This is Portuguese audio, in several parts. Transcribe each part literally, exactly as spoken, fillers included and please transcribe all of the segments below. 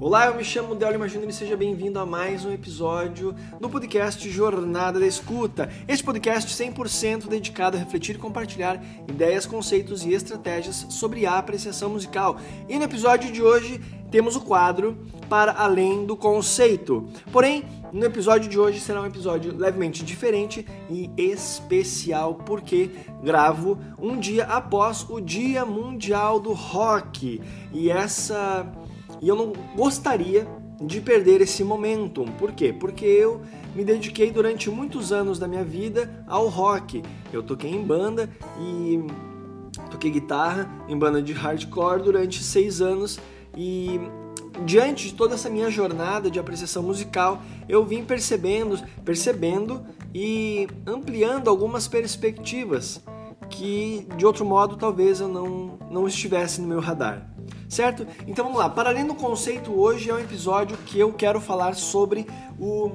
Olá, eu me chamo Delima Júnior e seja bem-vindo a mais um episódio do podcast Jornada da Escuta. Este podcast cem por cento dedicado a refletir e compartilhar ideias, conceitos e estratégias sobre a apreciação musical. E no episódio de hoje temos o quadro Para Além do Conceito. Porém, no episódio de hoje será um episódio levemente diferente e especial porque gravo um dia após o Dia Mundial do Rock. E essa... E eu não gostaria de perder esse momentum. Por quê? Porque eu me dediquei durante muitos anos da minha vida ao rock. Eu toquei em banda e toquei guitarra em banda de hardcore durante seis anos e diante de toda essa minha jornada de apreciação musical, eu vim percebendo, percebendo e ampliando algumas perspectivas que de outro modo talvez eu não, não estivesse no meu radar. Certo? Então vamos lá, para além do conceito, hoje é um episódio que eu quero falar sobre o,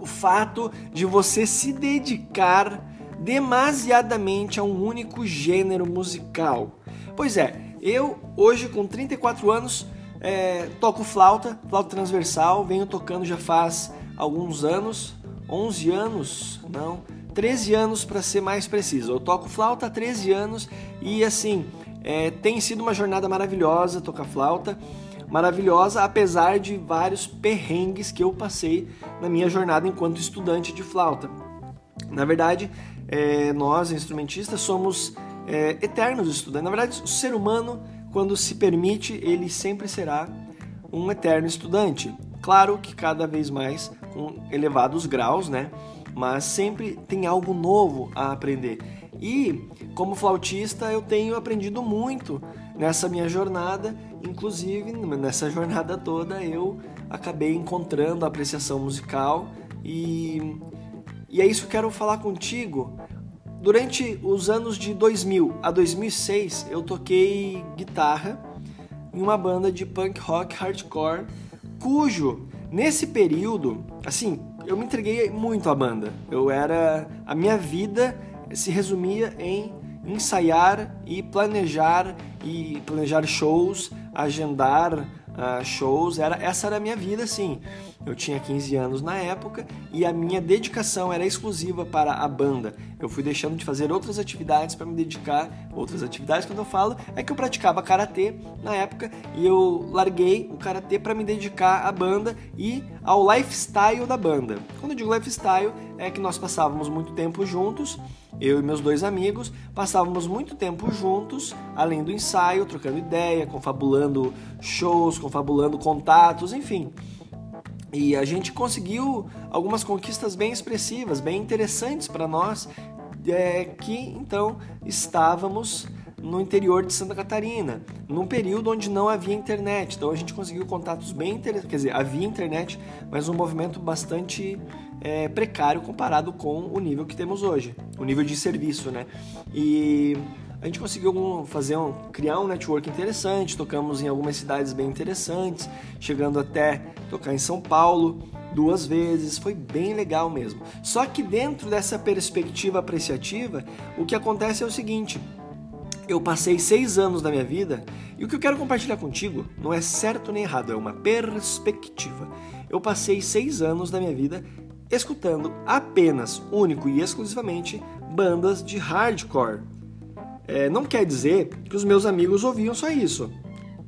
o fato de você se dedicar demasiadamente a um único gênero musical. Pois é, eu hoje com trinta e quatro anos é, toco flauta, flauta transversal, venho tocando já faz alguns anos, onze anos, não, treze anos para ser mais preciso, eu toco flauta há treze anos e assim... É, tem sido uma jornada maravilhosa tocar flauta, maravilhosa apesar de vários perrengues que eu passei na minha jornada enquanto estudante de flauta. Na verdade, é, nós instrumentistas somos é, eternos estudantes. Na verdade, o ser humano, quando se permite, ele sempre será um eterno estudante. Claro que cada vez mais com elevados graus, né? Mas sempre tem algo novo a aprender. E, como flautista, eu tenho aprendido muito nessa minha jornada, inclusive nessa jornada toda eu acabei encontrando a apreciação musical e, e é isso que eu quero falar contigo. Durante os anos de dois mil a dois mil e seis, eu toquei guitarra em uma banda de punk rock hardcore, cujo, nesse período, assim, eu me entreguei muito à banda. Eu era... a minha vida... se resumia em ensaiar e planejar e planejar shows, agendar uh, shows, era, essa era a minha vida, sim. Eu tinha quinze anos na época e a minha dedicação era exclusiva para a banda. Eu fui deixando de fazer outras atividades para me dedicar, outras atividades, quando eu falo, é que eu praticava karatê na época e eu larguei o karatê para me dedicar à banda e ao lifestyle da banda. Quando eu digo lifestyle, é que nós passávamos muito tempo juntos, eu e meus dois amigos, passávamos muito tempo juntos, além do ensaio, trocando ideia, confabulando shows, confabulando contatos, enfim... E a gente conseguiu algumas conquistas bem expressivas, bem interessantes para nós, é, que então estávamos no interior de Santa Catarina, num período onde não havia internet. Então a gente conseguiu contatos bem interessantes, quer dizer, havia internet, mas um movimento bastante é, precário comparado com o nível que temos hoje, o nível de serviço, né? E... a gente conseguiu fazer um, criar um network interessante, tocamos em algumas cidades bem interessantes, chegando até tocar em São Paulo duas vezes, foi bem legal mesmo. Só que dentro dessa perspectiva apreciativa, o que acontece é o seguinte, eu passei seis anos da minha vida, e o que eu quero compartilhar contigo não é certo nem errado, é uma perspectiva. Eu passei seis anos da minha vida escutando apenas, único e exclusivamente, bandas de hardcore. É, não quer dizer que os meus amigos ouviam só isso.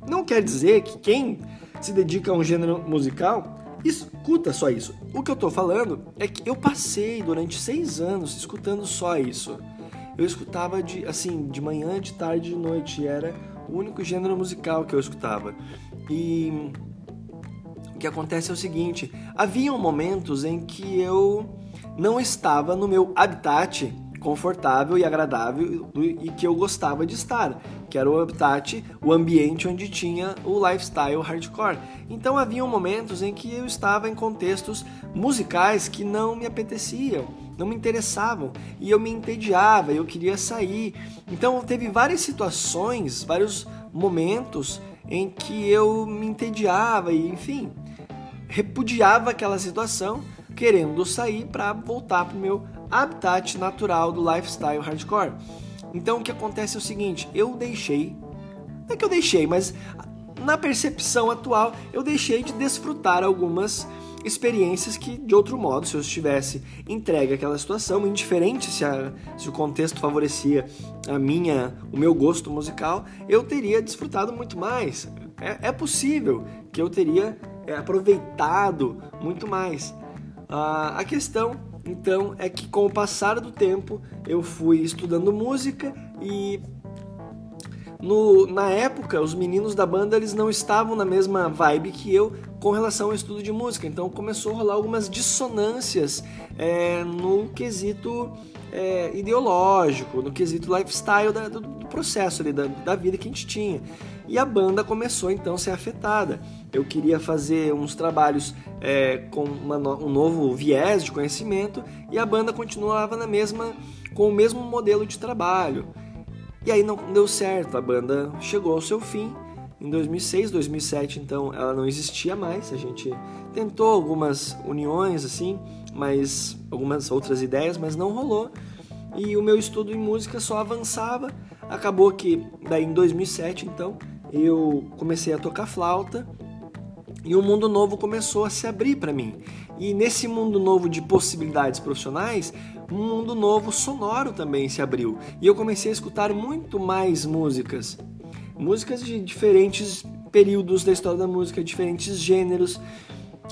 Não quer dizer que quem se dedica a um gênero musical escuta só isso. O que eu tô falando é que eu passei durante seis anos escutando só isso. Eu escutava de, assim, de manhã, de tarde, de noite. Era o único gênero musical que eu escutava. E o que acontece é o seguinte. Haviam momentos em que eu não estava no meu habitat confortável e agradável e que eu gostava de estar, que era o habitat, o ambiente onde tinha o lifestyle hardcore. Então haviam momentos em que eu estava em contextos musicais que não me apeteciam, não me interessavam, e eu me entediava, eu queria sair. Então teve várias situações, vários momentos em que eu me entediava e, enfim, repudiava aquela situação, querendo sair para voltar para o meu habitat natural do lifestyle hardcore. Então o que acontece é o seguinte, eu deixei, não é que eu deixei, mas na percepção atual, eu deixei de desfrutar algumas experiências que, de outro modo, se eu estivesse entregue àquela situação, indiferente se, a, se o contexto favorecia a minha, o meu gosto musical, eu teria desfrutado muito mais. É, é possível que eu teria é, aproveitado muito mais. Ah, a questão, então, é que com o passar do tempo eu fui estudando música e... No, na época, os meninos da banda eles não estavam na mesma vibe que eu com relação ao estudo de música, então começou a rolar algumas dissonâncias é, no quesito é, ideológico, no quesito lifestyle da, do, do processo ali, da, da vida que a gente tinha. E a banda começou então a ser afetada. Eu queria fazer uns trabalhos é, com uma no, um novo viés de conhecimento e a banda continuava na mesma, com o mesmo modelo de trabalho. E aí não deu certo, a banda chegou ao seu fim, em dois mil e seis, dois mil e sete, então ela não existia mais, a gente tentou algumas uniões, assim, mas algumas outras ideias, mas não rolou, e o meu estudo em música só avançava, acabou que, daí em dois mil e sete, então, eu comecei a tocar flauta, e um mundo novo começou a se abrir para mim, e nesse mundo novo de possibilidades profissionais, um mundo novo sonoro também se abriu e eu comecei a escutar muito mais músicas, músicas de diferentes períodos da história da música, diferentes gêneros,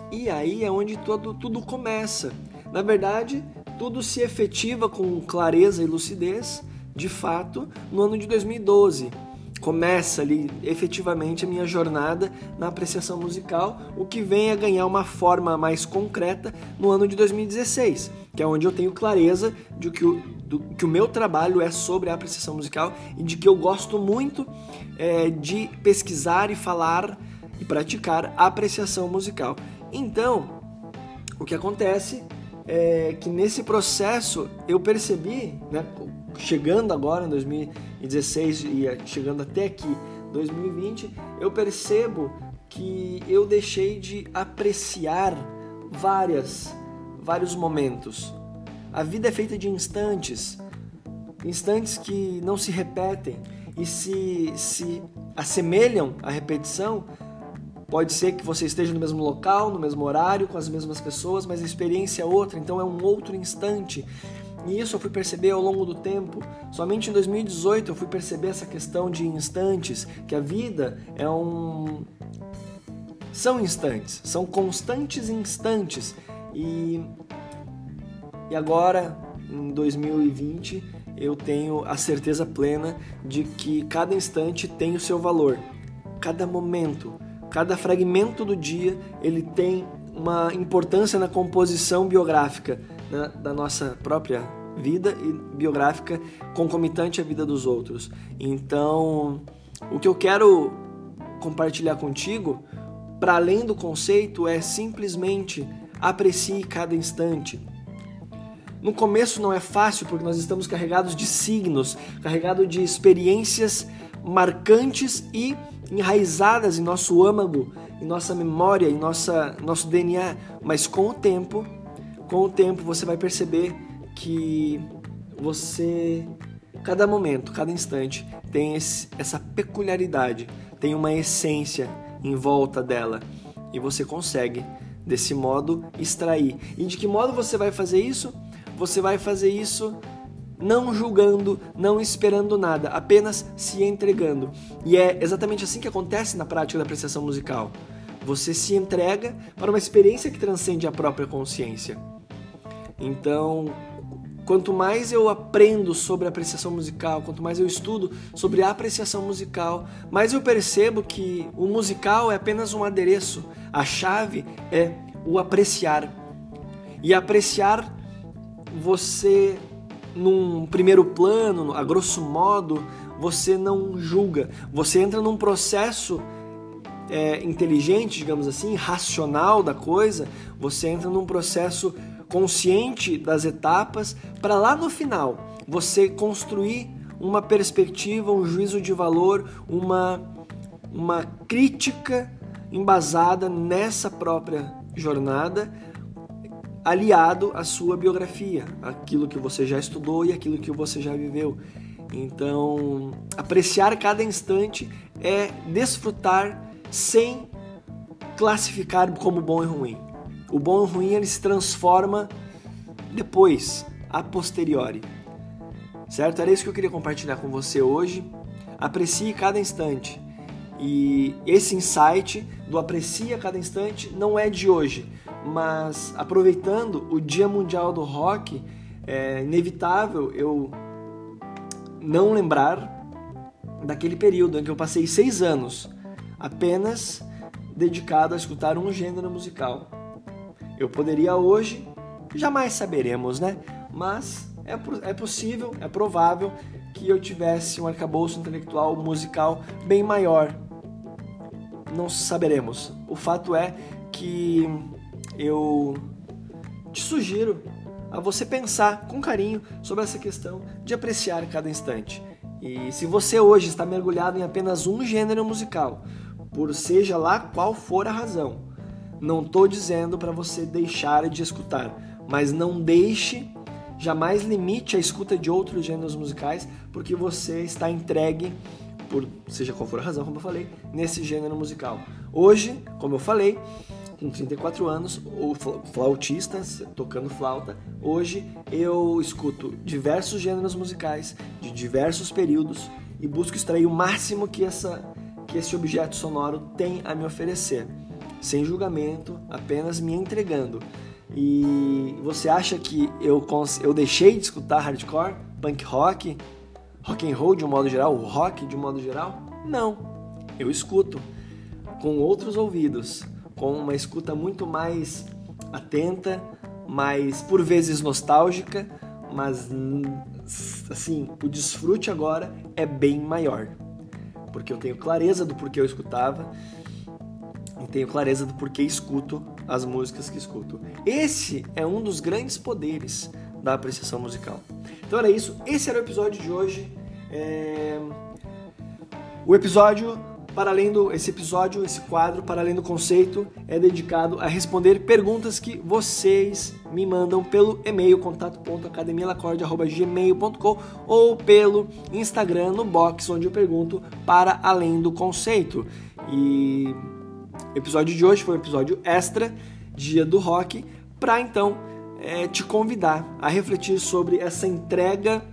e aí é onde todo, tudo começa. Na verdade, tudo se efetiva com clareza e lucidez, de fato, no ano de dois mil e doze. Começa ali efetivamente a minha jornada na apreciação musical, o que vem a ganhar uma forma mais concreta no ano de dois mil e dezesseis, que é onde eu tenho clareza de que o, do, que o meu trabalho é sobre a apreciação musical e de que eu gosto muito é, de pesquisar e falar e praticar a apreciação musical. Então, o que acontece é que nesse processo eu percebi, né, chegando agora em dois mil e dezesseis e chegando até aqui, dois mil e vinte, eu percebo que eu deixei de apreciar várias, vários momentos. A vida é feita de instantes, instantes que não se repetem e se, se assemelham à repetição. Pode ser que você esteja no mesmo local, no mesmo horário, com as mesmas pessoas, mas a experiência é outra, então é um outro instante. E isso eu fui perceber ao longo do tempo. Somente em dois mil e dezoito eu fui perceber essa questão de instantes, que a vida é um... São instantes, são constantes instantes. E, e agora, em dois mil e vinte, eu tenho a certeza plena de que cada instante tem o seu valor. Cada momento, cada fragmento do dia, ele tem uma importância na composição biográfica da nossa própria vida e biográfica concomitante à vida dos outros. Então, o que eu quero compartilhar contigo, para além do conceito, é simplesmente aprecie cada instante. No começo não é fácil, porque nós estamos carregados de signos, carregados de experiências marcantes e enraizadas em nosso âmago, em nossa memória, em nossa, nosso D N A, mas com o tempo... Com o tempo você vai perceber que você, cada momento, cada instante, tem esse, essa peculiaridade, tem uma essência em volta dela e você consegue, desse modo, extrair. E de que modo você vai fazer isso? Você vai fazer isso não julgando, não esperando nada, apenas se entregando. E é exatamente assim que acontece na prática da apreciação musical. Você se entrega para uma experiência que transcende a própria consciência. Então, quanto mais eu aprendo sobre a apreciação musical, quanto mais eu estudo sobre a apreciação musical, mais eu percebo que o musical é apenas um adereço. A chave é o apreciar. E apreciar você, num primeiro plano, a grosso modo, você não julga. Você entra num processo... É, inteligente, digamos assim, racional da coisa, você entra num processo consciente das etapas para lá no final você construir uma perspectiva, um juízo de valor, uma, uma crítica embasada nessa própria jornada, aliado à sua biografia, aquilo que você já estudou e aquilo que você já viveu. Então, apreciar cada instante é desfrutar sem classificar como bom e ruim. O bom e ruim ele se transforma depois, a posteriori. Certo? Era isso que eu queria compartilhar com você hoje. Aprecie cada instante. E esse insight do aprecie a cada instante não é de hoje, mas aproveitando o Dia Mundial do Rock, é inevitável eu não lembrar daquele período em que eu passei seis anos apenas dedicado a escutar um gênero musical. Eu poderia hoje, jamais saberemos, né? Mas é, é possível, é provável que eu tivesse um arcabouço intelectual musical bem maior. Não saberemos. O fato é que eu te sugiro a você pensar com carinho sobre essa questão de apreciar cada instante. E se você hoje está mergulhado em apenas um gênero musical, por seja lá qual for a razão, não estou dizendo para você deixar de escutar, mas não deixe, jamais limite a escuta de outros gêneros musicais, porque você está entregue, por seja qual for a razão, como eu falei, nesse gênero musical. Hoje, como eu falei, com trinta e quatro anos, ou flautista, tocando flauta, hoje eu escuto diversos gêneros musicais, de diversos períodos, e busco extrair o máximo que, essa, que esse objeto sonoro tem a me oferecer, sem julgamento, apenas me entregando. E você acha que eu, cons- eu deixei de escutar hardcore, punk rock, rock and roll de um modo geral, o rock de um modo geral? Não, eu escuto com outros ouvidos, com uma escuta muito mais atenta, mais por vezes nostálgica, mas assim, o desfrute agora é bem maior, porque eu tenho clareza do porquê eu escutava e tenho clareza do porquê escuto as músicas que escuto. Esse é um dos grandes poderes da apreciação musical. Então era isso, esse era o episódio de hoje. É... O episódio... Para além do, esse episódio, esse quadro, Para Além do Conceito, é dedicado a responder perguntas que vocês me mandam pelo e-mail contato ponto academia lacorde arroba gmail ponto com ou pelo Instagram, no box, onde eu pergunto Para Além do Conceito. E o episódio de hoje foi um episódio extra, Dia do Rock, para então é, te convidar a refletir sobre essa entrega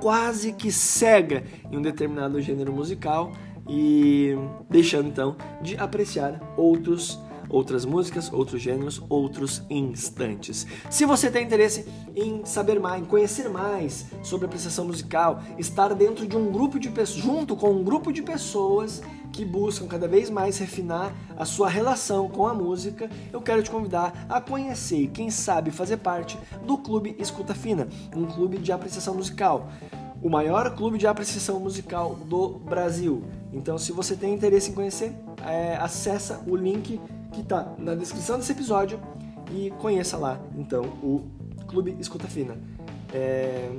quase que cega em um determinado gênero musical, e deixando então de apreciar outros, outras músicas, outros gêneros, outros instantes. Se você tem interesse em saber mais, em conhecer mais sobre apreciação musical, estar dentro de um grupo de pessoas, junto com um grupo de pessoas que buscam cada vez mais refinar a sua relação com a música, eu quero te convidar a conhecer e, quem sabe, fazer parte do Clube Escuta Fina, um clube de apreciação musical. O maior clube de apreciação musical do Brasil. Então, se você tem interesse em conhecer, é, acessa o link que está na descrição desse episódio e conheça lá, então, o Clube Escuta Fina. É,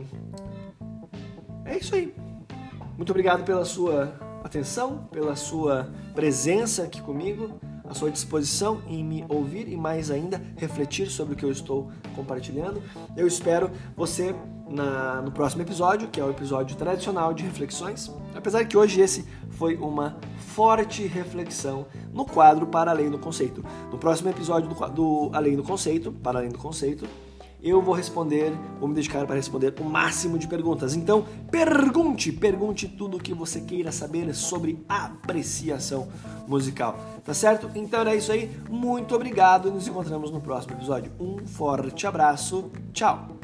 é isso aí. Muito obrigado pela sua atenção, pela sua presença aqui comigo, a sua disposição em me ouvir e, mais ainda, refletir sobre o que eu estou compartilhando. Eu espero você na, no próximo episódio, que é o episódio tradicional de reflexões, apesar que hoje esse foi uma forte reflexão no quadro Para Além do Conceito. No próximo episódio do, do Além do Conceito, Para Além do Conceito, eu vou responder, vou me dedicar para responder o máximo de perguntas. Então, pergunte, pergunte tudo o que você queira saber sobre apreciação musical, tá certo? Então era isso aí, muito obrigado e nos encontramos no próximo episódio. Um forte abraço, tchau!